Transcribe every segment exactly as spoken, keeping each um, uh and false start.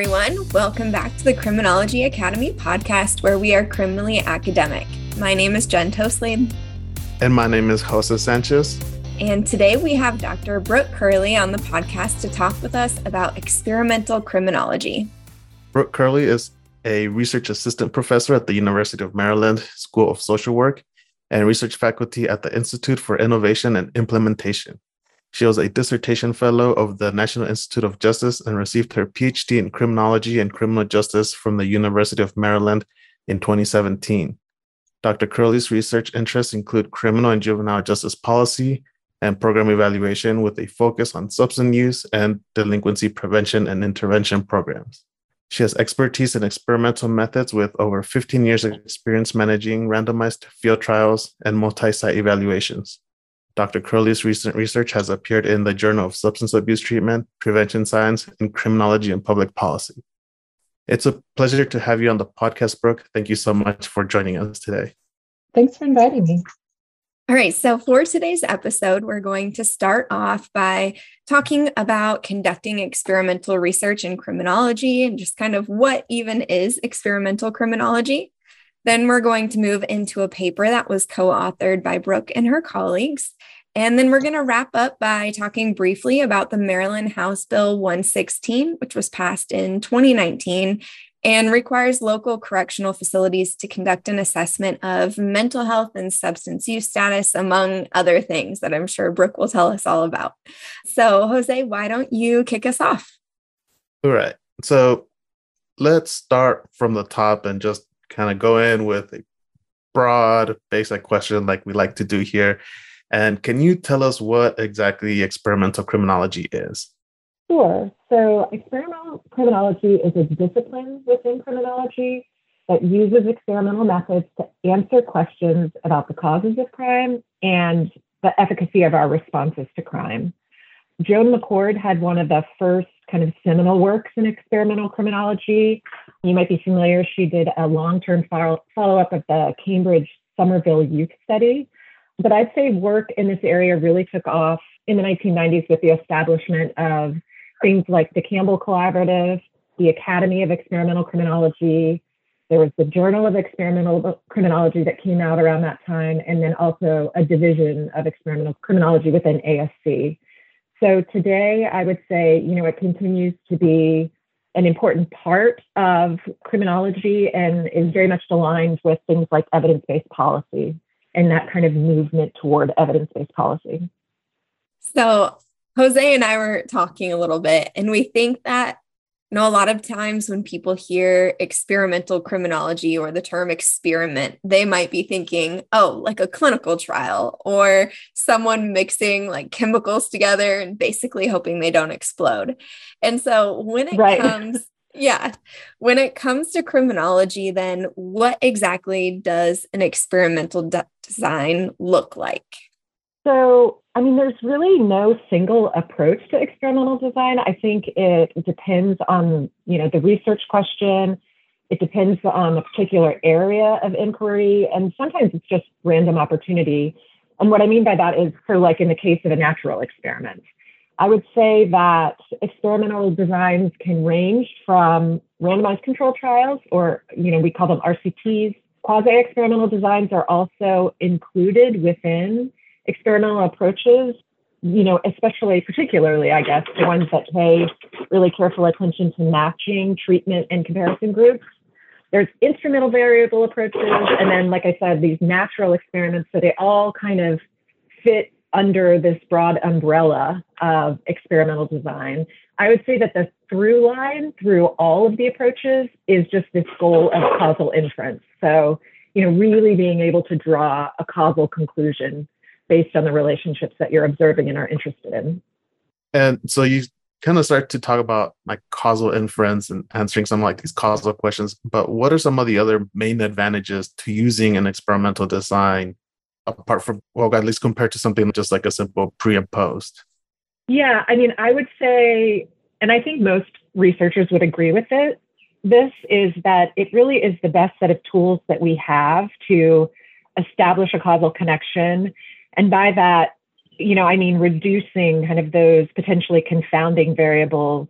everyone. Welcome back to the Criminology Academy podcast, where we are criminally academic. My name is Jen Toslade. And my name is Jose Sanchez. And today we have Doctor Brook Kearley on the podcast to talk with us about experimental criminology. Brook Kearley is a research assistant professor at the University of Maryland School of Social Work and research faculty at the Institute for Innovation and Implementation. She was a dissertation fellow of the National Institute of Justice and received her P H D in criminology and criminal justice from the University of Maryland in twenty seventeen. Doctor Kearley's research interests include criminal and juvenile justice policy and program evaluation with a focus on substance use and delinquency prevention and intervention programs. She has expertise in experimental methods with over fifteen years of experience managing randomized field trials and multi-site evaluations. Doctor Kearley's recent research has appeared in the Journal of Substance Abuse Treatment, Prevention Science, and Criminology and Public Policy. It's a pleasure to have you on the podcast, Brooke. Thank you so much for joining us today. Thanks for inviting me. All right, so for today's episode, we're going to start off by talking about conducting experimental research in criminology and just kind of what even is experimental criminology. Then we're going to move into a paper that was co-authored by Brooke and her colleagues. And then we're going to wrap up by talking briefly about the Maryland House Bill one sixteen, which was passed in twenty nineteen and requires local correctional facilities to conduct an assessment of mental health and substance use status, among other things that I'm sure Brooke will tell us all about. So, Jose, why don't you kick us off? All right. So let's start from the top and just kind of go in with a broad basic question like we like to do here. And can you tell us what exactly experimental criminology is? Sure. So experimental criminology is a discipline within criminology that uses experimental methods to answer questions about the causes of crime and the efficacy of our responses to crime. Joan McCord had one of the first kind of seminal works in experimental criminology. You might be familiar. She did a long-term follow-up of the Cambridge Somerville Youth Study. But I'd say work in this area really took off in the nineteen nineties with the establishment of things like the Campbell Collaborative, the Academy of Experimental Criminology. There was the Journal of Experimental Criminology that came out around that time, and then also a division of experimental criminology within A S C. So today, I would say, you know, it continues to be an important part of criminology and is very much aligned with things like evidence-based policy and that kind of movement toward evidence-based policy. So Jose and I were talking a little bit, and we think that, you know, a lot of times when people hear experimental criminology or the term experiment, they might be thinking, oh, like a clinical trial or someone mixing like chemicals together and basically hoping they don't explode. And so when it right. comes, yeah, when it comes to criminology, then what exactly does an experimental de- design look like? So, I mean, there's really no single approach to experimental design. I think it depends on, you know, the research question. It depends on the particular area of inquiry. And sometimes it's just random opportunity. And what I mean by that is, so like in the case of a natural experiment, I would say that experimental designs can range from randomized control trials, or, you know, we call them R C Ts. Quasi-experimental designs are also included within experimental approaches, you know, especially particularly, I guess, the ones that pay really careful attention to matching treatment and comparison groups. There's instrumental variable approaches. And then, like I said, these natural experiments. So they all kind of fit under this broad umbrella of experimental design. I would say that the through line through all of the approaches is just this goal of causal inference. So, you know, really being able to draw a causal conclusion based on the relationships that you're observing and are interested in. And so you kind of start to talk about like causal inference and answering some like these causal questions, but what are some of the other main advantages to using an experimental design apart from, well, at least compared to something just like a simple pre and post? Yeah, I mean, I would say, and I think most researchers would agree with it, this is that it really is the best set of tools that we have to establish a causal connection. And by that, you know, I mean, reducing kind of those potentially confounding variables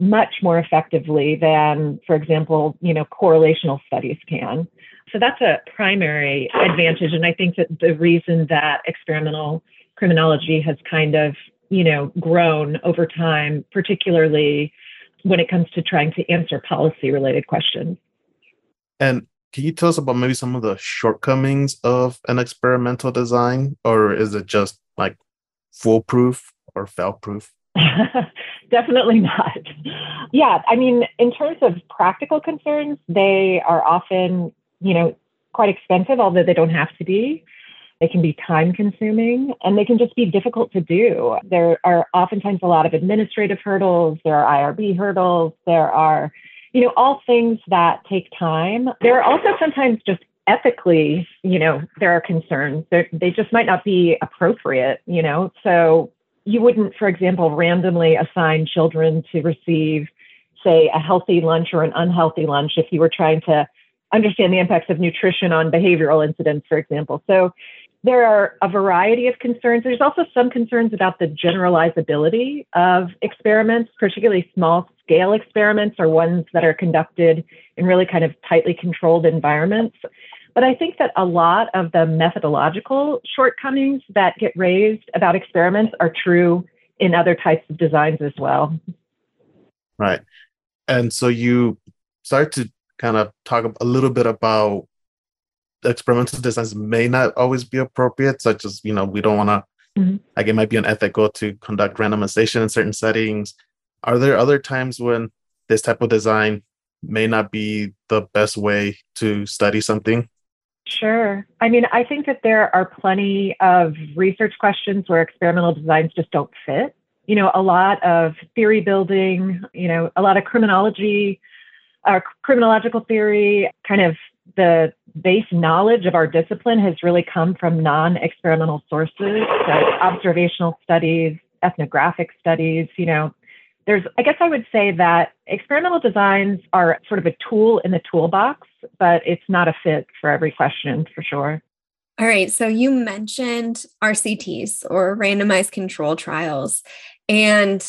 much more effectively than, for example, you know, correlational studies can. So that's a primary advantage. And I think that the reason that experimental criminology has kind of, you know, grown over time, particularly when it comes to trying to answer policy-related questions. And can you tell us about maybe some of the shortcomings of an experimental design, or is it just like foolproof or fail-proof? Definitely not. Yeah, I mean, in terms of practical concerns, they are often, you know, quite expensive, although they don't have to be. They can be time-consuming, and they can just be difficult to do. There are oftentimes a lot of administrative hurdles. There are I R B hurdles. There are, you know, all things that take time. There are also sometimes just ethically, you know, there are concerns. They're, they just might not be appropriate, you know. So you wouldn't, for example, randomly assign children to receive, say, a healthy lunch or an unhealthy lunch if you were trying to understand the impacts of nutrition on behavioral incidents, for example. So there are a variety of concerns. There's also some concerns about the generalizability of experiments, particularly small-scale experiments or ones that are conducted in really kind of tightly controlled environments. But I think that a lot of the methodological shortcomings that get raised about experiments are true in other types of designs as well. Right. And so you start to kind of talk a little bit about experimental designs may not always be appropriate, such as, you know, we don't want to, mm-hmm. like it might be unethical to conduct randomization in certain settings. Are there other times when this type of design may not be the best way to study something? Sure. I mean, I think that there are plenty of research questions where experimental designs just don't fit. You know, a lot of theory building, you know, a lot of criminology, uh, criminological theory, kind of the base knowledge of our discipline has really come from non-experimental sources, so observational studies, ethnographic studies, you know. There's, I guess I would say that experimental designs are sort of a tool in the toolbox, but it's not a fit for every question, for sure. All right. So you mentioned R C Ts, or randomized control trials, and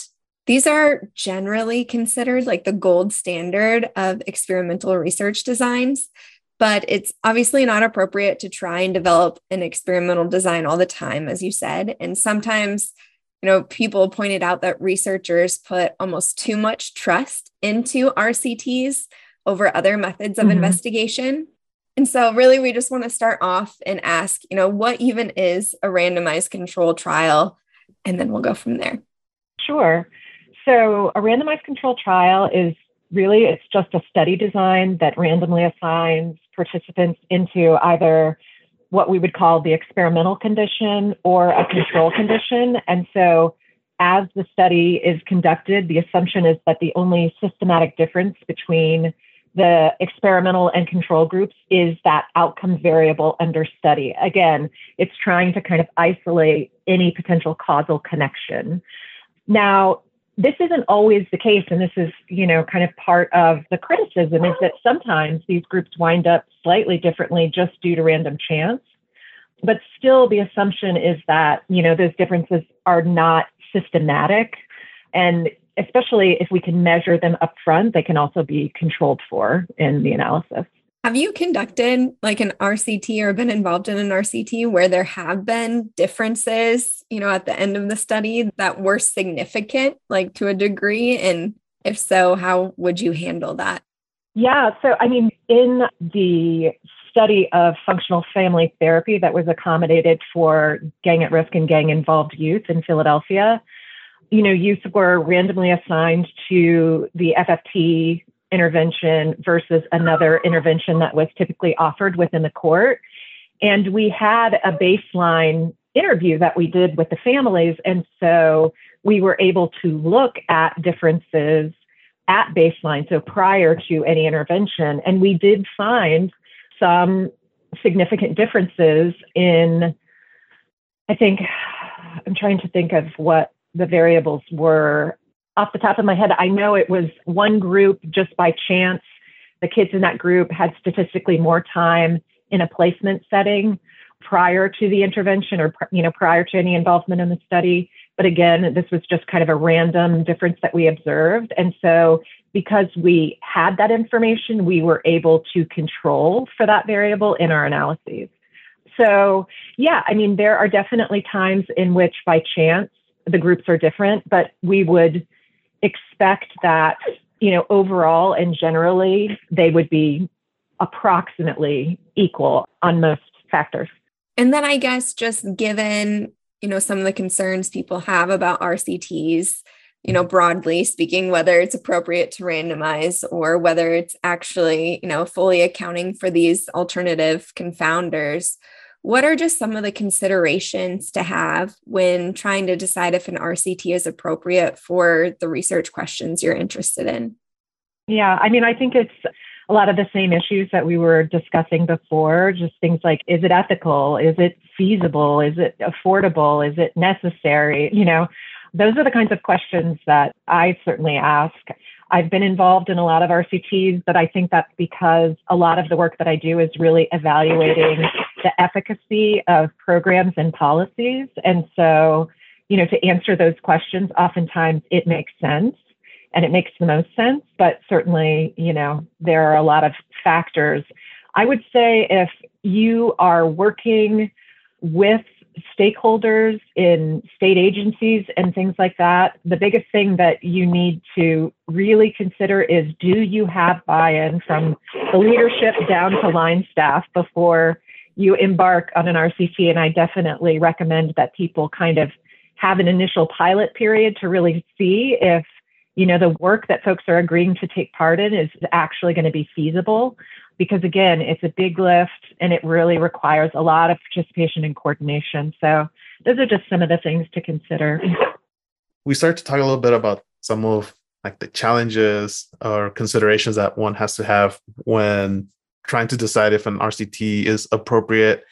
these are generally considered like the gold standard of experimental research designs, but it's obviously not appropriate to try and develop an experimental design all the time, as you said, and sometimes you know, people pointed out that researchers put almost too much trust into R C Ts over other methods of mm-hmm. investigation. And so really, we just want to start off and ask, you know, what even is a randomized control trial? And then we'll go from there. Sure. So a randomized control trial is really, it's just a study design that randomly assigns participants into either what we would call the experimental condition or a control condition. And so as the study is conducted, the assumption is that the only systematic difference between the experimental and control groups is that outcome variable under study. Again, it's trying to kind of isolate any potential causal connection. Now, this isn't always the case, and this is, you know, kind of part of the criticism is that sometimes these groups wind up slightly differently just due to random chance. But still, the assumption is that, you know, those differences are not systematic. And especially if we can measure them up front, they can also be controlled for in the analysis. Have you conducted like an R C T or been involved in an R C T where there have been differences, you know, at the end of the study that were significant, like to a degree? And if so, how would you handle that? Yeah. So, I mean, in the study of functional family therapy that was accommodated for gang at risk and gang involved youth in Philadelphia, you know, youth were randomly assigned to the F F T intervention versus another intervention that was typically offered within the court. And we had a baseline interview that we did with the families. And so we were able to look at differences at baseline, so prior to any intervention. And we did find some significant differences in, I think, I'm trying to think of what the variables were. Off the top of my head, I know it was one group just by chance. The kids in that group had statistically more time in a placement setting prior to the intervention or, you know, prior to any involvement in the study. But again, this was just kind of a random difference that we observed. And so because we had that information, we were able to control for that variable in our analyses. So yeah, I mean, there are definitely times in which by chance the groups are different, but we would expect that, you know, overall and generally they would be approximately equal on most factors. And then I guess just given, you know, some of the concerns people have about R C Ts, you know, broadly speaking, whether it's appropriate to randomize or whether it's actually, you know, fully accounting for these alternative confounders, what are just some of the considerations to have when trying to decide if an R C T is appropriate for the research questions you're interested in? Yeah, I mean, I think it's a lot of the same issues that we were discussing before, just things like, is it ethical? Is it feasible? Is it affordable? Is it necessary? You know, those are the kinds of questions that I certainly ask. I've been involved in a lot of R C Ts, but I think that's because a lot of the work that I do is really evaluating the efficacy of programs and policies. And so, you know, to answer those questions, oftentimes it makes sense. And it makes the most sense, but certainly, you know, there are a lot of factors. I would say if you are working with stakeholders in state agencies and things like that, the biggest thing that you need to really consider is, do you have buy-in from the leadership down to line staff before you embark on an R C T? And I definitely recommend that people kind of have an initial pilot period to really see if, you know, the work that folks are agreeing to take part in is actually going to be feasible, because again, it's a big lift and it really requires a lot of participation and coordination. So those are just some of the things to consider. We start to talk a little bit about some of like the challenges or considerations that one has to have when trying to decide if an R C T is appropriate.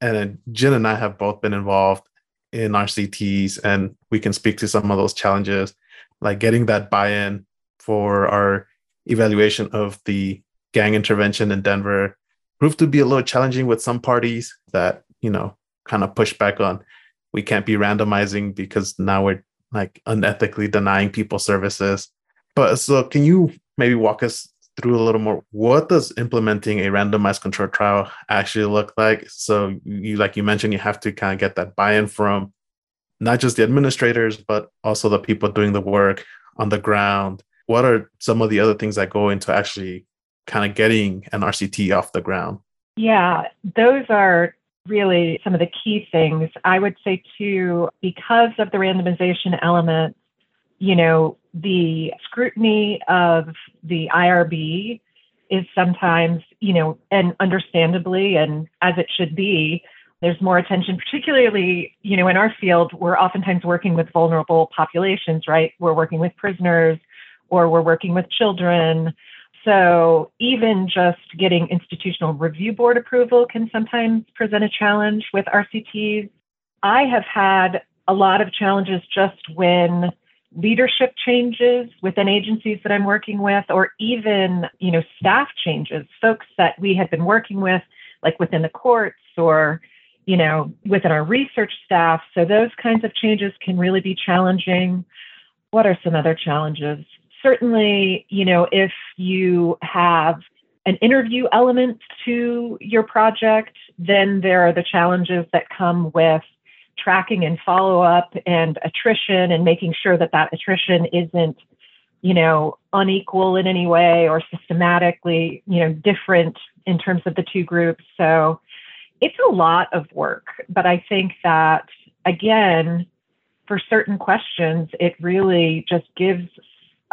And Jen and I have both been involved in R C Ts, and we can speak to some of those challenges, like getting that buy-in for our evaluation of the gang intervention in Denver proved to be a little challenging with some parties that, you know, kind of push back on, we can't be randomizing because now we're like unethically denying people services. But so can you maybe walk us through a little more, what does implementing a randomized controlled trial actually look like? So you, like you mentioned, you have to kind of get that buy-in from not just the administrators, but also the people doing the work on the ground. What are some of the other things that go into actually kind of getting an R C T off the ground? Yeah, those are really some of the key things. I would say too, because of the randomization element, you know, the scrutiny of the I R B is sometimes, you know, and understandably, and as it should be, there's more attention, particularly, you know, in our field, we're oftentimes working with vulnerable populations, right? We're working with prisoners or we're working with children. So even just getting institutional review board approval can sometimes present a challenge with R C Ts. I have had a lot of challenges just when leadership changes within agencies that I'm working with, or even, you know, staff changes, folks that we had been working with, like within the courts or, you know, within our research staff. So those kinds of changes can really be challenging. What are some other challenges? Certainly, you know, if you have an interview element to your project, then there are the challenges that come with tracking and follow-up and attrition and making sure that that attrition isn't, you know, unequal in any way or systematically, you know, different in terms of the two groups. So it's a lot of work, but I think that, again, for certain questions, it really just gives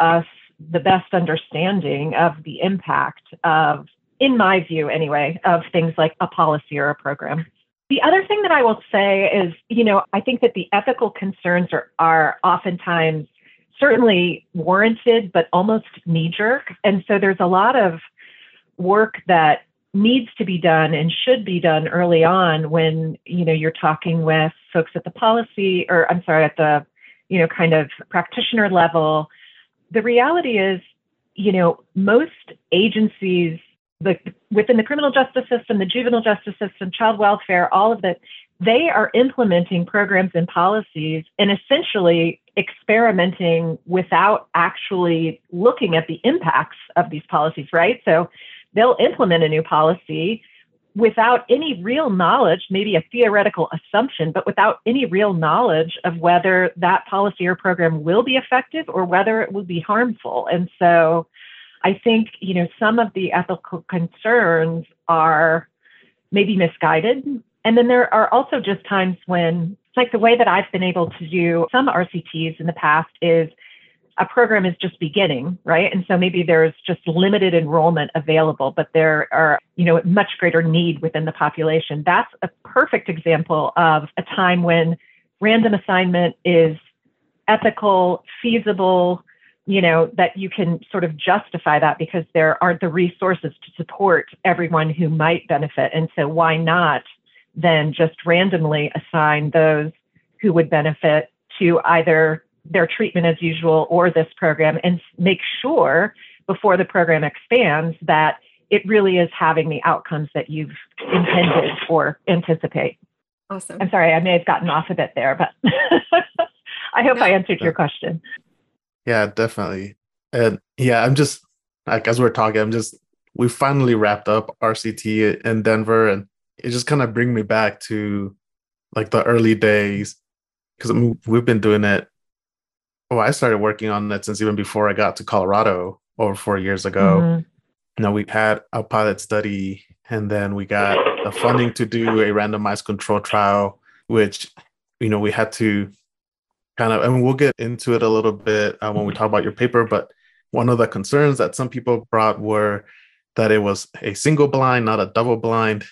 us the best understanding of the impact of, in my view anyway, of things like a policy or a program. The other thing that I will say is, you know, I think that the ethical concerns are, are oftentimes certainly warranted, but almost knee-jerk. And so there's a lot of work that needs to be done and should be done early on when, you know, you're talking with folks at the policy, or I'm sorry, at the, you know, kind of practitioner level. The reality is, you know, most agencies, the within the criminal justice system, the juvenile justice system, child welfare, all of that, they are implementing programs and policies and essentially experimenting without actually looking at the impacts of these policies, right? So they'll implement a new policy without any real knowledge, maybe a theoretical assumption, but without any real knowledge of whether that policy or program will be effective or whether it will be harmful. And so I think, you know, some of the ethical concerns are maybe misguided. And then there are also just times when, like the way that I've been able to do some R C Ts in the past is a program is just beginning, right? And so maybe there's just limited enrollment available, but there are, you know, much greater need within the population. That's a perfect example of a time when random assignment is ethical, feasible, you know, that you can sort of justify that because there aren't the resources to support everyone who might benefit. And so why not then just randomly assign those who would benefit to either their treatment as usual or this program and make sure before the program expands that it really is having the outcomes that you've intended or anticipate. Awesome. I'm sorry, I may have gotten off a bit there, but I hope no. I answered your question. Yeah, definitely. And yeah, I'm just, like, as we're talking, I'm just, we finally wrapped up R C T in Denver, and it just kind of bring me back to like the early days, because I mean, we've been doing it. Oh, I started working on it since even before I got to Colorado over four years ago. Mm-hmm. You know, we had a pilot study, and then we got the funding to do a randomized control trial, which, you know, we had to kind of, I mean, we'll get into it a little bit uh, when we talk about your paper, but one of the concerns that some people brought were that it was a single blind, not a double blind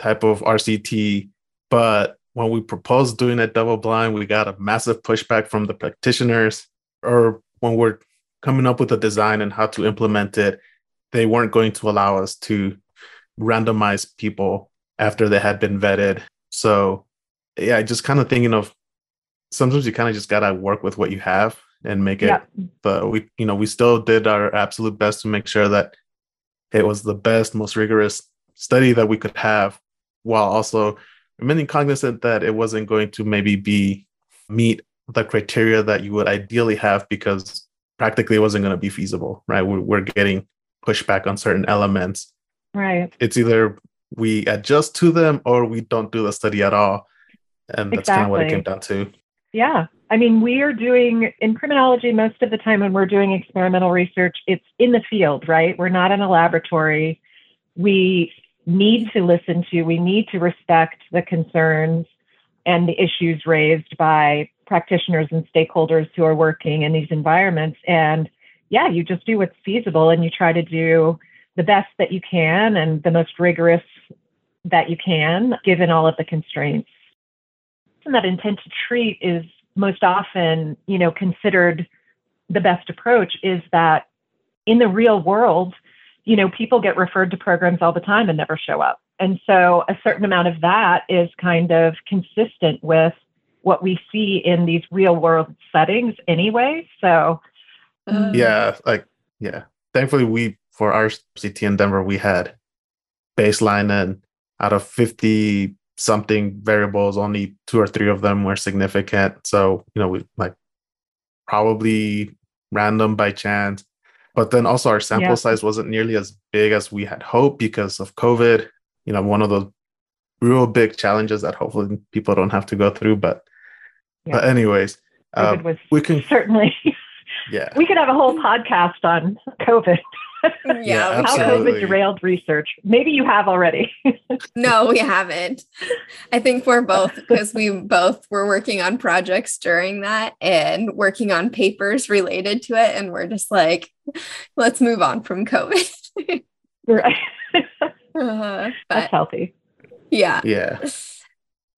type of R C T. But when we proposed doing a double blind, we got a massive pushback from the practitioners, or when we're coming up with a design and how to implement it, they weren't going to allow us to randomize people after they had been vetted. So yeah, just kind of thinking of, sometimes you kind of just got to work with what you have and make it, yeah. But we, you know, we still did our absolute best to make sure that it was the best, most rigorous study that we could have, while also remaining cognizant that it wasn't going to maybe be meet the criteria that you would ideally have, because practically it wasn't going to be feasible, right? We're, we're getting pushback on certain elements, right? It's either we adjust to them or we don't do the study at all. And that's exactly kind of what it came down to. Yeah. I mean, we are doing in criminology most of the time when we're doing experimental research, it's in the field, right? We're not in a laboratory. We need to listen to, we need to respect the concerns and the issues raised by practitioners and stakeholders who are working in these environments. And yeah, you just do what's feasible and you try to do the best that you can and the most rigorous that you can, given all of the constraints. And that intent to treat is most often, you know, considered the best approach is that in the real world, you know, people get referred to programs all the time and never show up. And so a certain amount of that is kind of consistent with what we see in these real world settings anyway. So. Um, yeah. Like, yeah. Thankfully we, for our R C T in Denver, we had baseline, and out of fifty something variables, only two or three of them were significant. So, you know, we like probably random by chance. But then also our sample yeah. size wasn't nearly as big as we had hoped because of COVID. You know, one of those real big challenges that hopefully people don't have to go through. But, yeah. but anyways, uh, was we can certainly, yeah, we could have a whole podcast on COVID. Yeah, yeah, how COVID derailed research. Maybe you have already. No, we haven't. I think we're both, because we both were working on projects during that and working on papers related to it. And we're just like, let's move on from COVID. Right. uh, That's healthy. Yeah. Yeah.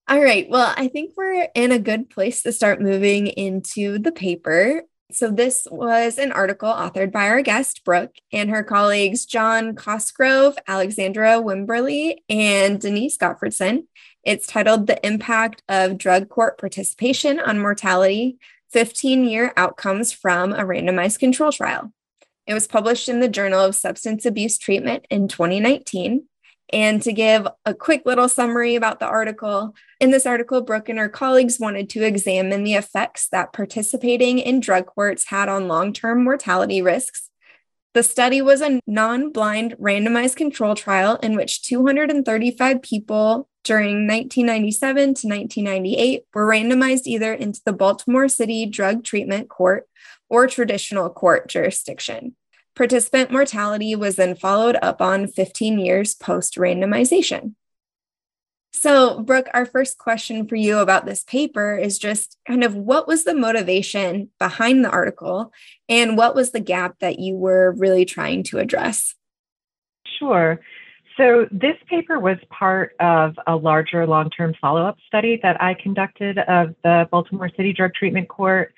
All right. Well, I think we're in a good place to start moving into the paper. So this was an article authored by our guest, Brooke, and her colleagues, John Cosgrove, Alexandra Wimberly, and Denise Gottfredson. It's titled The Impact of Drug Court Participation on Mortality, fifteen-year Outcomes from a Randomized Control Trial. It was published in the Journal of Substance Abuse Treatment in twenty nineteen, And to give a quick little summary about the article, in this article, Brooke and her colleagues wanted to examine the effects that participating in drug courts had on long-term mortality risks. The study was a non-blind randomized control trial in which two hundred thirty-five people during nineteen ninety-seven to nineteen ninety-eight were randomized either into the Baltimore City Drug Treatment Court or traditional court jurisdiction. Participant mortality was then followed up on fifteen years post-randomization. So, Brooke, our first question for you about this paper is just kind of what was the motivation behind the article and what was the gap that you were really trying to address? Sure. So this paper was part of a larger long-term follow-up study that I conducted of the Baltimore City Drug Treatment Court.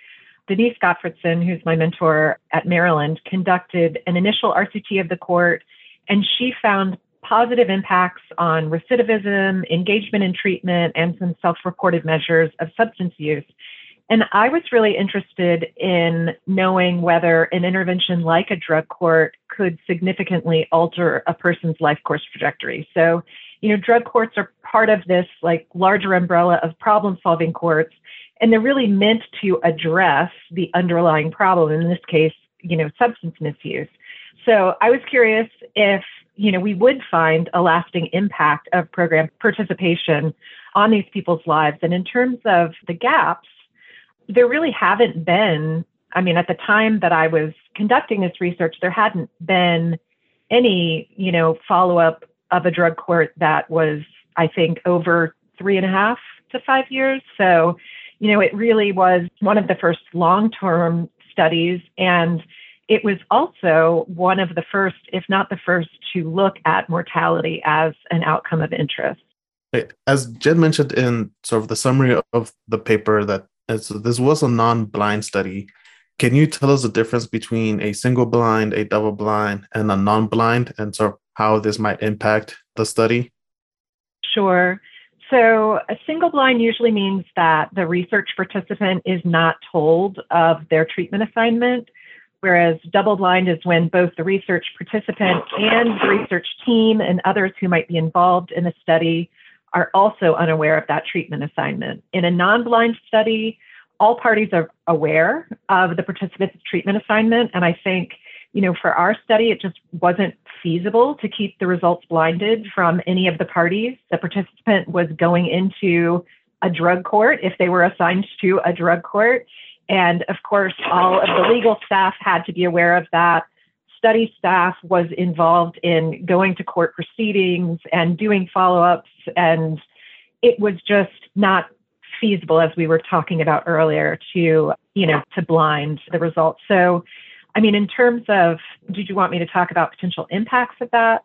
Denise Gottfredson, who's my mentor at Maryland, conducted an initial R C T of the court, and she found positive impacts on recidivism, engagement in treatment, and some self-reported measures of substance use. And I was really interested in knowing whether an intervention like a drug court could significantly alter a person's life course trajectory. So, you know, drug courts are part of this like larger umbrella of problem-solving courts, and they're really meant to address the underlying problem, in this case, you know, substance misuse. So I was curious if, you know, we would find a lasting impact of program participation on these people's lives. And in terms of the gaps, there really haven't been, I mean, at the time that I was conducting this research, there hadn't been any, you know, follow-up of a drug court that was, I think, over three and a half to five years. So, you know, it really was one of the first long-term studies, and it was also one of the first, if not the first, to look at mortality as an outcome of interest. As Jen mentioned in sort of the summary of the paper, that this was a non-blind study. Can you tell us the difference between a single blind, a double blind, and a non-blind, and sort of how this might impact the study? Sure. So a single blind usually means that the research participant is not told of their treatment assignment, whereas double blind is when both the research participant and the research team and others who might be involved in the study are also unaware of that treatment assignment. In a non-blind study, all parties are aware of the participant's treatment assignment, and I think, you know, for our study, it just wasn't feasible to keep the results blinded from any of the parties. The participant was going into a drug court if they were assigned to a drug court. And of course, all of the legal staff had to be aware of that. Study staff was involved in going to court proceedings and doing follow-ups. And it was just not feasible, as we were talking about earlier, to, you know, to blind the results. So, I mean, in terms of, did you want me to talk about potential impacts of that,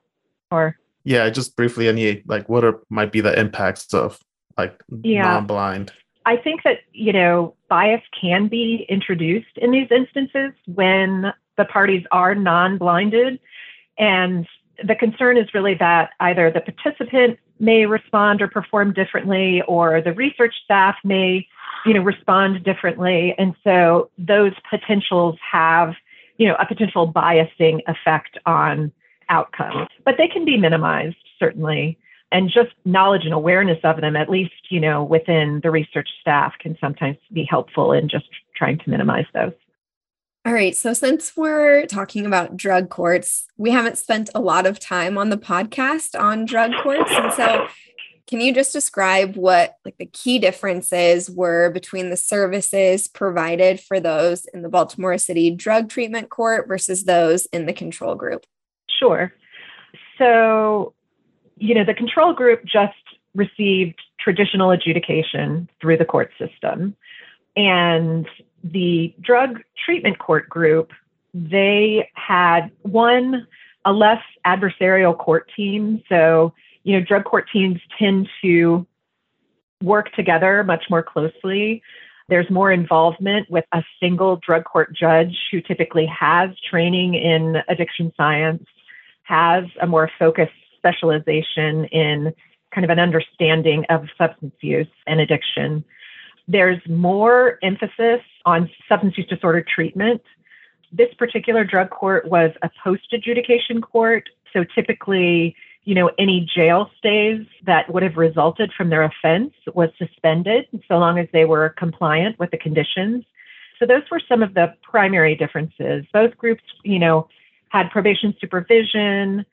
or? Yeah, just briefly, any, like, what are, might be the impacts of, like, yeah. non-blind? I think that, you know, bias can be introduced in these instances when the parties are non-blinded. And the concern is really that either the participant may respond or perform differently, or the research staff may, you know, respond differently. And so those potentials have, you know, a potential biasing effect on outcomes, but they can be minimized, certainly. And just knowledge and awareness of them, at least, you know, within the research staff, can sometimes be helpful in just trying to minimize those. All right. So since we're talking about drug courts, we haven't spent a lot of time on the podcast on drug courts. And so can you just describe what, like, the key differences were between the services provided for those in the Baltimore City Drug Treatment Court versus those in the control group? Sure. So, you know, the control group just received traditional adjudication through the court system. And the drug treatment court group, they had, one, a less adversarial court team. So, you know, drug court teams tend to work together much more closely. There's more involvement with a single drug court judge who typically has training in addiction science, has a more focused specialization in kind of an understanding of substance use and addiction. There's more emphasis on substance use disorder treatment. This particular drug court was a post-adjudication court. So typically, you know, any jail stays that would have resulted from their offense was suspended so long as they were compliant with the conditions. So those were some of the primary differences. Both groups, you know, had probation supervision.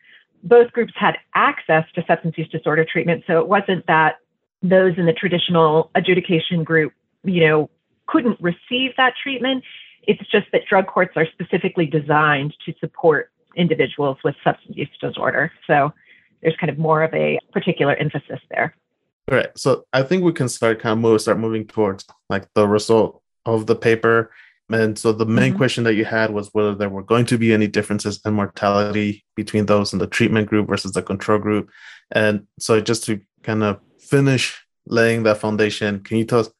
Both groups had access to substance use disorder treatment. So it wasn't that those in the traditional adjudication group, you know, couldn't receive that treatment. It's just that drug courts are specifically designed to support individuals with substance use disorder. So there's kind of more of a particular emphasis there. All right. So I think we can start kind of move, start moving towards like the result of the paper. And so the main mm-hmm. question that you had was whether there were going to be any differences in mortality between those in the treatment group versus the control group. And so just to kind of finish laying that foundation, can you tell us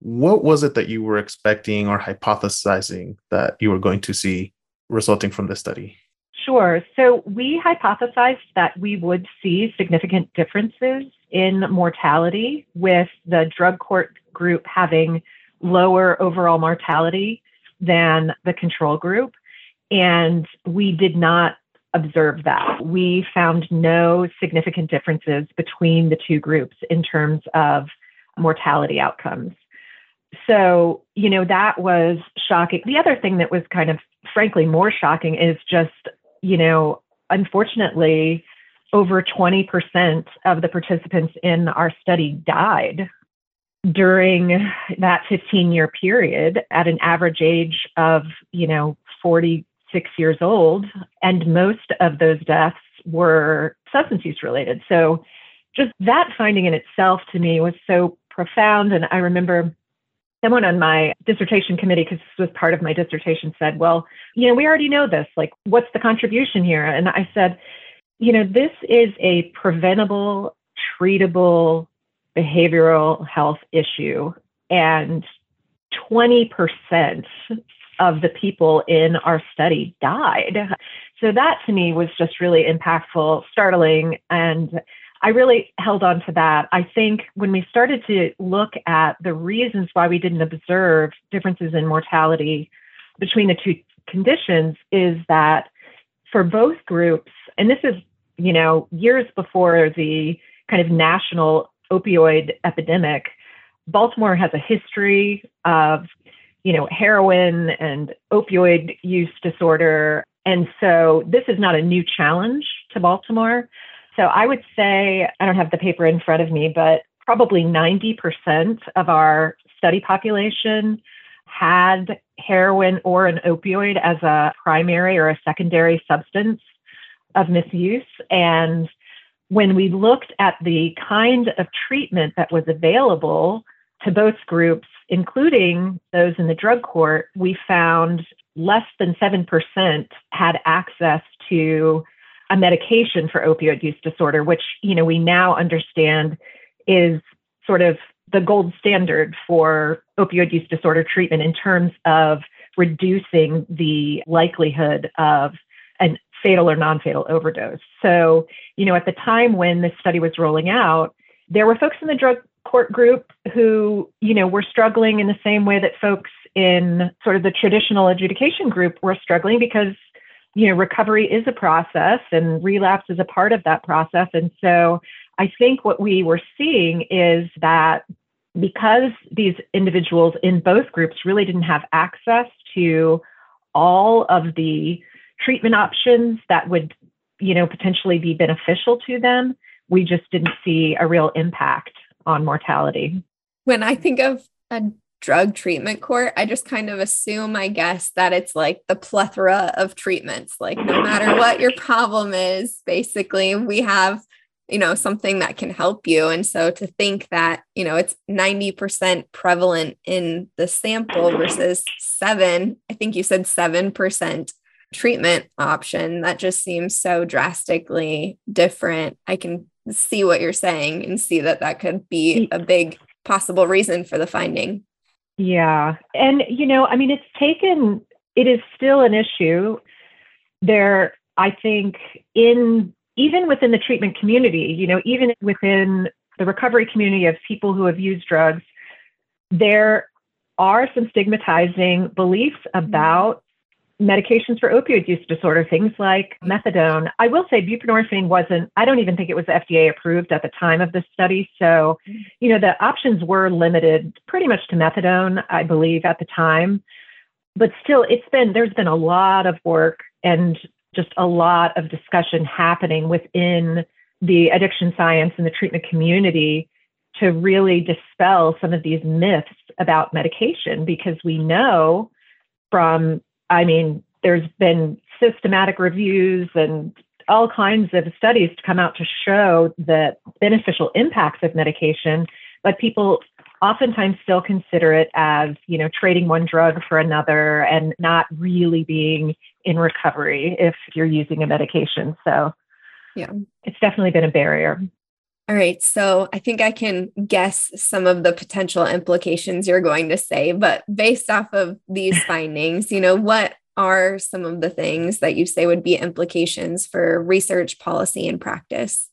what was it that you were expecting or hypothesizing that you were going to see resulting from this study? Sure. So we hypothesized that we would see significant differences in mortality with the drug court group having lower overall mortality than the control group. And we did not observe that. We found no significant differences between the two groups in terms of mortality outcomes. So, you know, that was shocking. The other thing that was kind of, frankly, more shocking is just, you know, unfortunately, over twenty percent of the participants in our study died during that fifteen-year period at an average age of, you know, forty-six years old. And most of those deaths were substance use related. So just that finding in itself to me was so profound. And I remember someone on my dissertation committee, because this was part of my dissertation, said, well, you know, we already know this. Like, what's the contribution here? And I said, you know, this is a preventable, treatable behavioral health issue. And twenty percent of the people in our study died. So that to me was just really impactful, startling. And I really held on to that. I think when we started to look at the reasons why we didn't observe differences in mortality between the two conditions is that for both groups, and this is, you know, years before the kind of national opioid epidemic, Baltimore has a history of, you know, heroin and opioid use disorder. And so this is not a new challenge to Baltimore. So I would say, I don't have the paper in front of me, but probably ninety percent of our study population had heroin or an opioid as a primary or a secondary substance of misuse. And when we looked at the kind of treatment that was available to both groups, including those in the drug court, we found less than seven percent had access to a medication for opioid use disorder, which, you know, we now understand is sort of the gold standard for opioid use disorder treatment in terms of reducing the likelihood of an fatal or non-fatal overdose. So, you know, at the time when this study was rolling out, there were folks in the drug court group who, you know, were struggling in the same way that folks in sort of the traditional adjudication group were struggling because, you know, recovery is a process and relapse is a part of that process. And so I think what we were seeing is that because these individuals in both groups really didn't have access to all of the treatment options that would, you know, potentially be beneficial to them, we just didn't see a real impact on mortality. When I think of a drug treatment court, I just kind of assume, I guess, that it's like the plethora of treatments, like no matter what your problem is, basically we have, you know, something that can help you. And so to think that, you know, it's ninety percent prevalent in the sample versus seven, I think you said seven percent treatment option, that just seems so drastically different. I can see what you're saying and see that that could be a big possible reason for the finding. Yeah. And, you know, I mean, it's taken, it is still an issue there, I think, in, even within the treatment community, you know, even within the recovery community of people who have used drugs, there are some stigmatizing beliefs about medications for opioid use disorder, things like methadone. I will say buprenorphine wasn't, I don't even think it was F D A approved at the time of this study. So, you know, the options were limited pretty much to methadone, I believe, at the time. But still, it's been, there's been a lot of work and just a lot of discussion happening within the addiction science and the treatment community to really dispel some of these myths about medication, because we know from, I mean, there's been systematic reviews and all kinds of studies to come out to show the beneficial impacts of medication, but people oftentimes still consider it as, you know, trading one drug for another and not really being in recovery if you're using a medication. So yeah, it's definitely been a barrier. All right. So I think I can guess some of the potential implications you're going to say, but based off of these findings, you know, what are some of the things that you say would be implications for research, policy, and practice?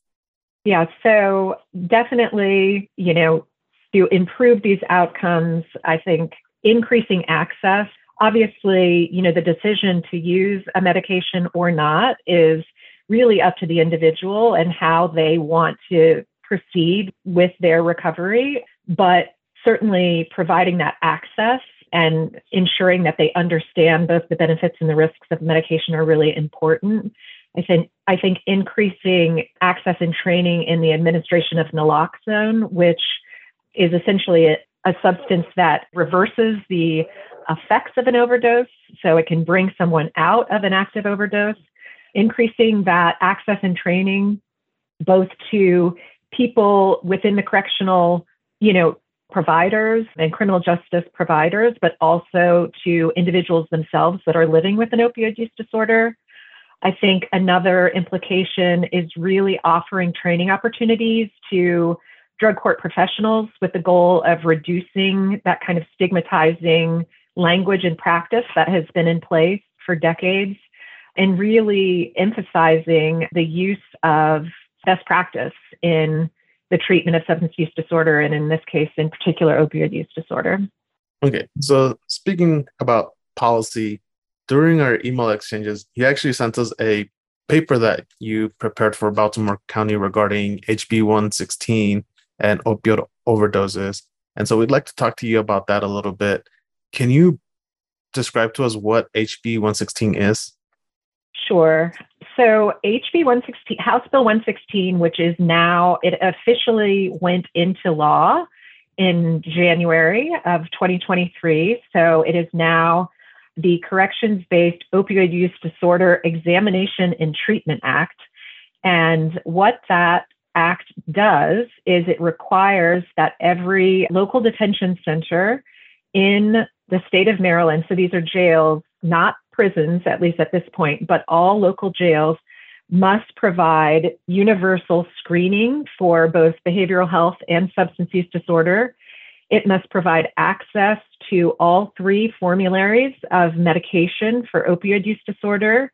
Yeah. So definitely, you know, to improve these outcomes, I think increasing access, obviously, you know, the decision to use a medication or not is really up to the individual and how they want to proceed with their recovery, but certainly providing that access and ensuring that they understand both the benefits and the risks of medication are really important. I think I think increasing access and training in the administration of naloxone, which is essentially a, a substance that reverses the effects of an overdose, so it can bring someone out of an active overdose. Increasing that access and training both to people within the correctional, you know, providers and criminal justice providers, but also to individuals themselves that are living with an opioid use disorder. I think another implication is really offering training opportunities to drug court professionals with the goal of reducing that kind of stigmatizing language and practice that has been in place for decades, and really emphasizing the use of best practice in the treatment of substance use disorder, and in this case, in particular, opioid use disorder. Okay, so speaking about policy, during our email exchanges, he actually sent us a paper that you prepared for Baltimore County regarding H B one sixteen and opioid overdoses. And so we'd like to talk to you about that a little bit. Can you describe to us what H B one sixteen is? Sure. So H B one sixteen, House Bill one sixteen, which is now, it officially went into law in January of twenty twenty-three. So it is now the Corrections-Based Opioid Use Disorder Examination and Treatment Act. And what that act does is it requires that every local detention center in the state of Maryland, so these are jails, not prisons, at least at this point, but all local jails must provide universal screening for both behavioral health and substance use disorder. It must provide access to all three formularies of medication for opioid use disorder.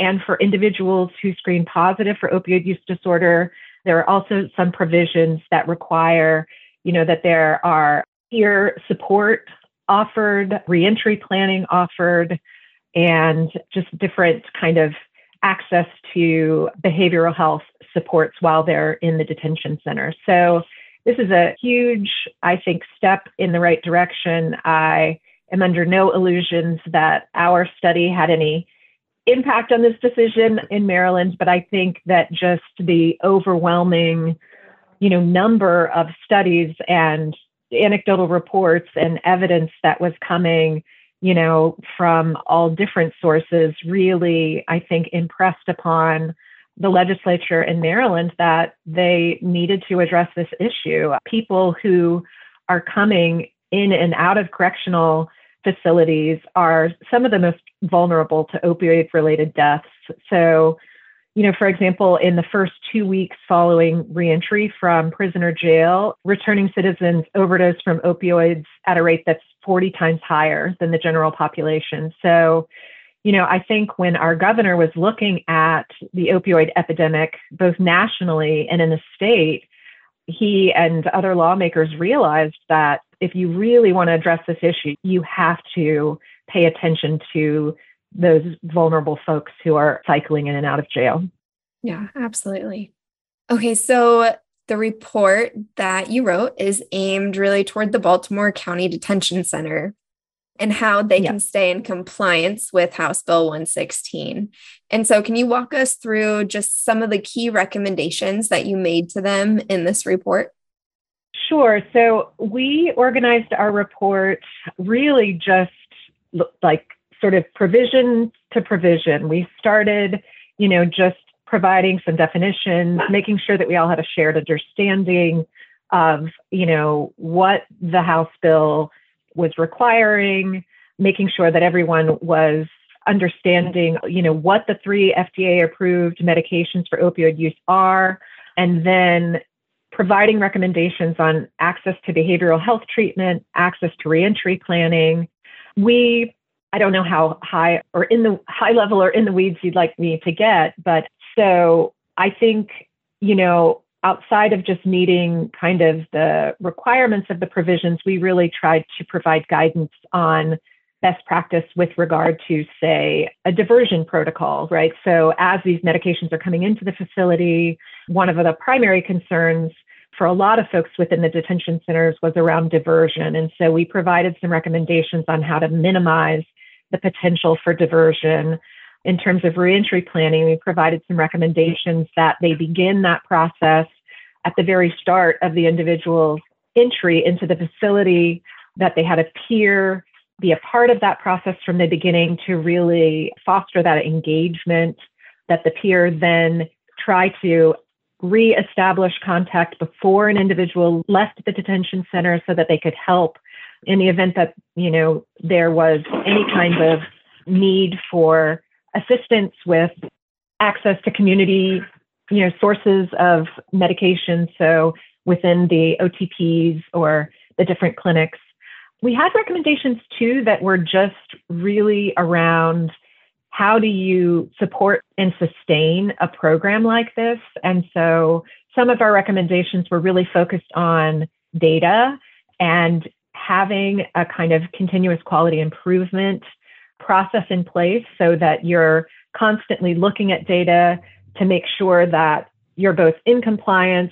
And for individuals who screen positive for opioid use disorder, there are also some provisions that require, you know, that there are peer support offered, reentry planning offered, and just different kind of access to behavioral health supports while they're in the detention center. So this is a huge, I think, step in the right direction. I am under no illusions that our study had any impact on this decision in Maryland, but I think that just the overwhelming, you know, number of studies and anecdotal reports and evidence that was coming, you know, from all different sources, really, I think, impressed upon the legislature in Maryland that they needed to address this issue. People who are coming in and out of correctional facilities are some of the most vulnerable to opioid-related deaths. So, you know, for example, in the first two weeks following reentry from prison or jail, returning citizens overdose from opioids at a rate that's forty times higher than the general population. So, you know, I think when our governor was looking at the opioid epidemic, both nationally and in the state, he and other lawmakers realized that if you really want to address this issue, you have to pay attention to those vulnerable folks who are cycling in and out of jail. Yeah, absolutely. Okay, so the report that you wrote is aimed really toward the Baltimore County Detention Center and how they yeah. can stay in compliance with House Bill one sixteen. And so can you walk us through just some of the key recommendations that you made to them in this report? Sure. So we organized our report really just like sort of provision to provision. We started, you know, just providing some definitions, making sure that we all had a shared understanding of, you know, what the House bill was requiring, making sure that everyone was understanding, you know, what the three F D A-approved medications for opioid use are, and then providing recommendations on access to behavioral health treatment, access to reentry planning. We, I don't know how high or in the high level or in the weeds you'd like me to get, but so I think, you know, outside of just meeting kind of the requirements of the provisions, we really tried to provide guidance on best practice with regard to, say, a diversion protocol, right? So as these medications are coming into the facility, one of the primary concerns for a lot of folks within the detention centers was around diversion. And so we provided some recommendations on how to minimize the potential for diversion. In terms of reentry planning, we provided some recommendations that they begin that process at the very start of the individual's entry into the facility, that they had a peer be a part of that process from the beginning to really foster that engagement, that the peer then try to reestablish contact before an individual left the detention center so that they could help in the event that, you know, there was any kind of need for assistance with access to community, you know, sources of medication. So within the O T Ps or the different clinics, we had recommendations too that were just really around how do you support and sustain a program like this. And so some of our recommendations were really focused on data and having a kind of continuous quality improvement process in place so that you're constantly looking at data to make sure that you're both in compliance,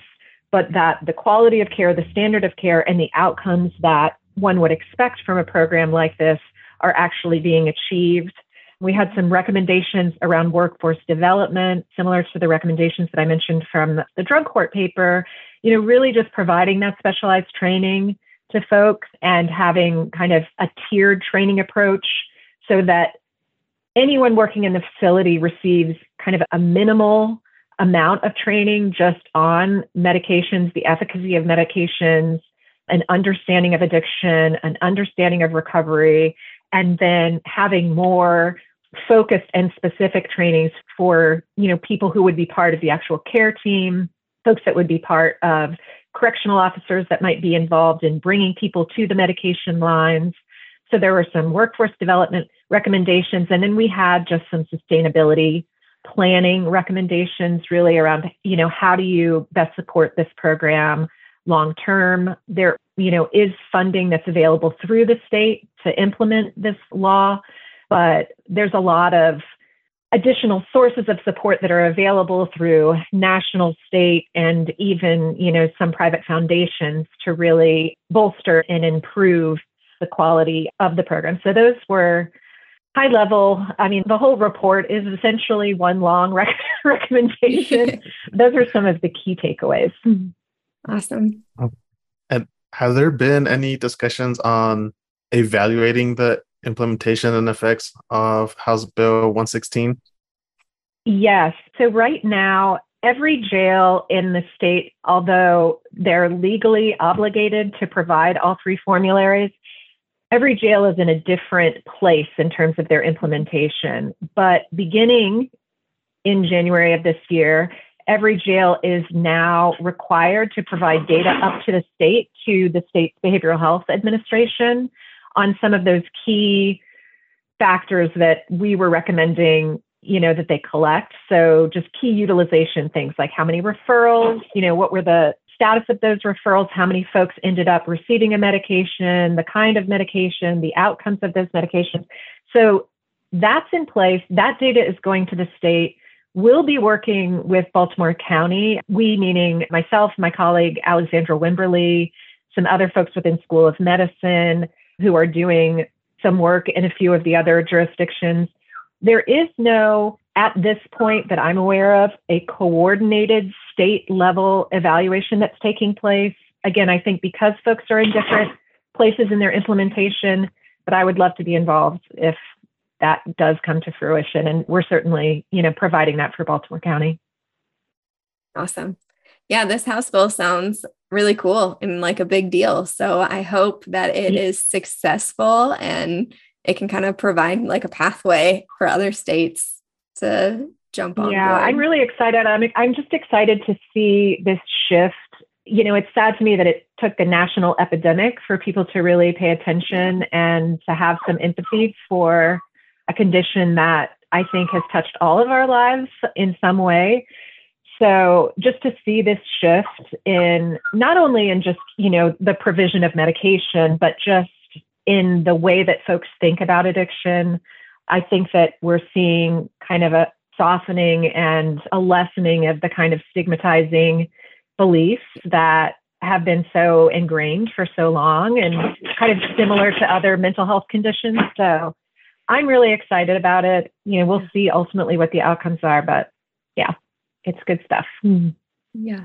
but that the quality of care, the standard of care, and the outcomes that one would expect from a program like this are actually being achieved. We had some recommendations around workforce development, similar to the recommendations that I mentioned from the drug court paper, you know, really just providing that specialized training to folks and having kind of a tiered training approach so that anyone working in the facility receives kind of a minimal amount of training just on medications, the efficacy of medications, an understanding of addiction, an understanding of recovery, and then having more focused and specific trainings for, you know, people who would be part of the actual care team, folks that would be part of correctional officers that might be involved in bringing people to the medication lines. So there were some workforce development recommendations, and then we had just some sustainability planning recommendations really around, you know, how do you best support this program long term? There, you know, is funding that's available through the state to implement this law, but there's a lot of additional sources of support that are available through national, state, and even, you know, some private foundations to really bolster and improve the quality of the program. So those were high level. I mean, the whole report is essentially one long rec- recommendation. Those are some of the key takeaways. Awesome. And have there been any discussions on evaluating the implementation and effects of House Bill one sixteen? Yes. So right now, every jail in the state, although they're legally obligated to provide all three formularies, every jail is in a different place in terms of their implementation. But beginning in January of this year, every jail is now required to provide data up to the state, to the state's Behavioral Health Administration, on some of those key factors that we were recommending, you know, that they collect. So just key utilization things like how many referrals, you know, what were the status of those referrals, how many folks ended up receiving a medication, the kind of medication, the outcomes of those medications. So that's in place. That data is going to the state. We'll be working with Baltimore County, we meaning myself, my colleague, Alexandra Wimberly, some other folks within School of Medicine who are doing some work in a few of the other jurisdictions. There is no, at this point that I'm aware of, a coordinated state level evaluation that's taking place. Again, I think because folks are in different places in their implementation, but I would love to be involved if that does come to fruition. And we're certainly, you know, providing that for Baltimore County. Awesome. Yeah, this House bill sounds really cool and like a big deal. So I hope that it yeah. is successful and it can kind of provide like a pathway for other states to jump on. Yeah, board. I'm really excited. I'm, I'm just excited to see this shift. You know, it's sad to me that it took a national epidemic for people to really pay attention and to have some empathy for a condition that I think has touched all of our lives in some way. So just to see this shift in not only in just, you know, the provision of medication, but just in the way that folks think about addiction, I think that we're seeing kind of a softening and a lessening of the kind of stigmatizing beliefs that have been so ingrained for so long and kind of similar to other mental health conditions. So I'm really excited about it. You know, we'll see ultimately what the outcomes are, but yeah. It's good stuff. Yeah.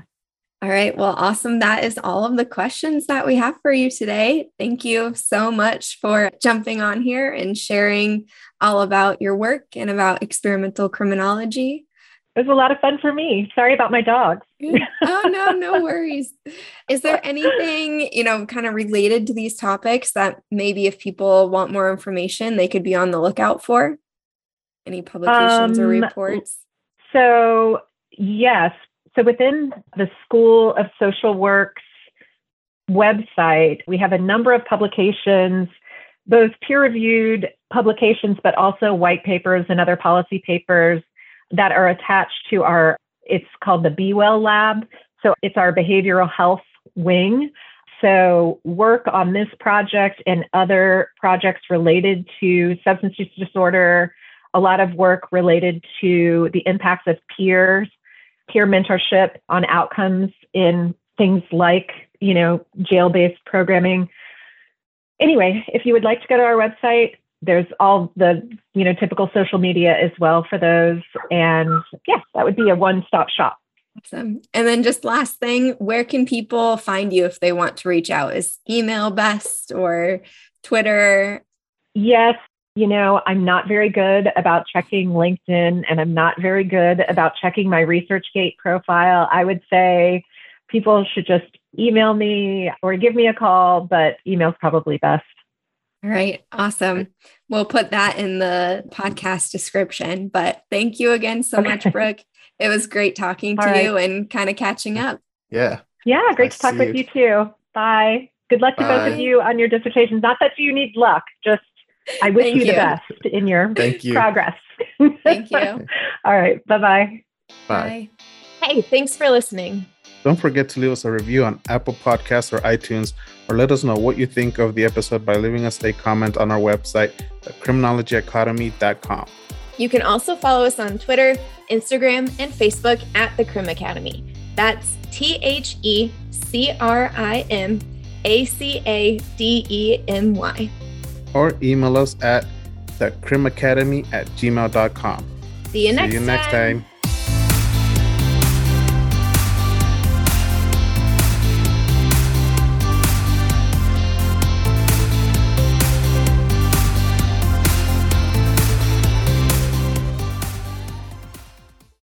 All right. Well, awesome. That is all of the questions that we have for you today. Thank you so much for jumping on here and sharing all about your work and about experimental criminology. It was a lot of fun for me. Sorry about my dogs. Oh, no, no worries. Is there anything, you know, kind of related to these topics that maybe if people want more information, they could be on the lookout for? Any publications um, or reports? So... Yes. So within the School of Social Work's website, we have a number of publications, both peer-reviewed publications, but also white papers and other policy papers that are attached to our, it's called the Be Well Lab. So it's our behavioral health wing. So work on this project and other projects related to substance use disorder, a lot of work related to the impacts of peers, peer mentorship on outcomes in things like, you know, jail-based programming. Anyway, if you would like to go to our website, there's all the, you know, typical social media as well for those. And yeah, that would be a one-stop shop. Awesome. And then just last thing, where can people find you if they want to reach out? Is email best or Twitter? Yes. You know, I'm not very good about checking LinkedIn and I'm not very good about checking my ResearchGate profile. I would say people should just email me or give me a call, but email's probably best. All right. Awesome. We'll put that in the podcast description, but thank you again so okay. much, Brooke. It was great talking to right. you and kind of catching up. Yeah. Yeah. Great nice to talk to with you. you too. Bye. Good luck to Bye. both of you on your dissertations. Not that you need luck, just I wish you, you the best in your Thank you. progress. Thank you. All right. Bye-bye. Bye. Hey, thanks for listening. Don't forget to leave us a review on Apple Podcasts or iTunes, or let us know what you think of the episode by leaving us a comment on our website at criminology academy dot com. You can also follow us on Twitter, Instagram, and Facebook at The Crim Academy. That's T H E C R I M A C A D E M Y. Or email us at the crim academy at gmail dot com. See you next time. See you next time.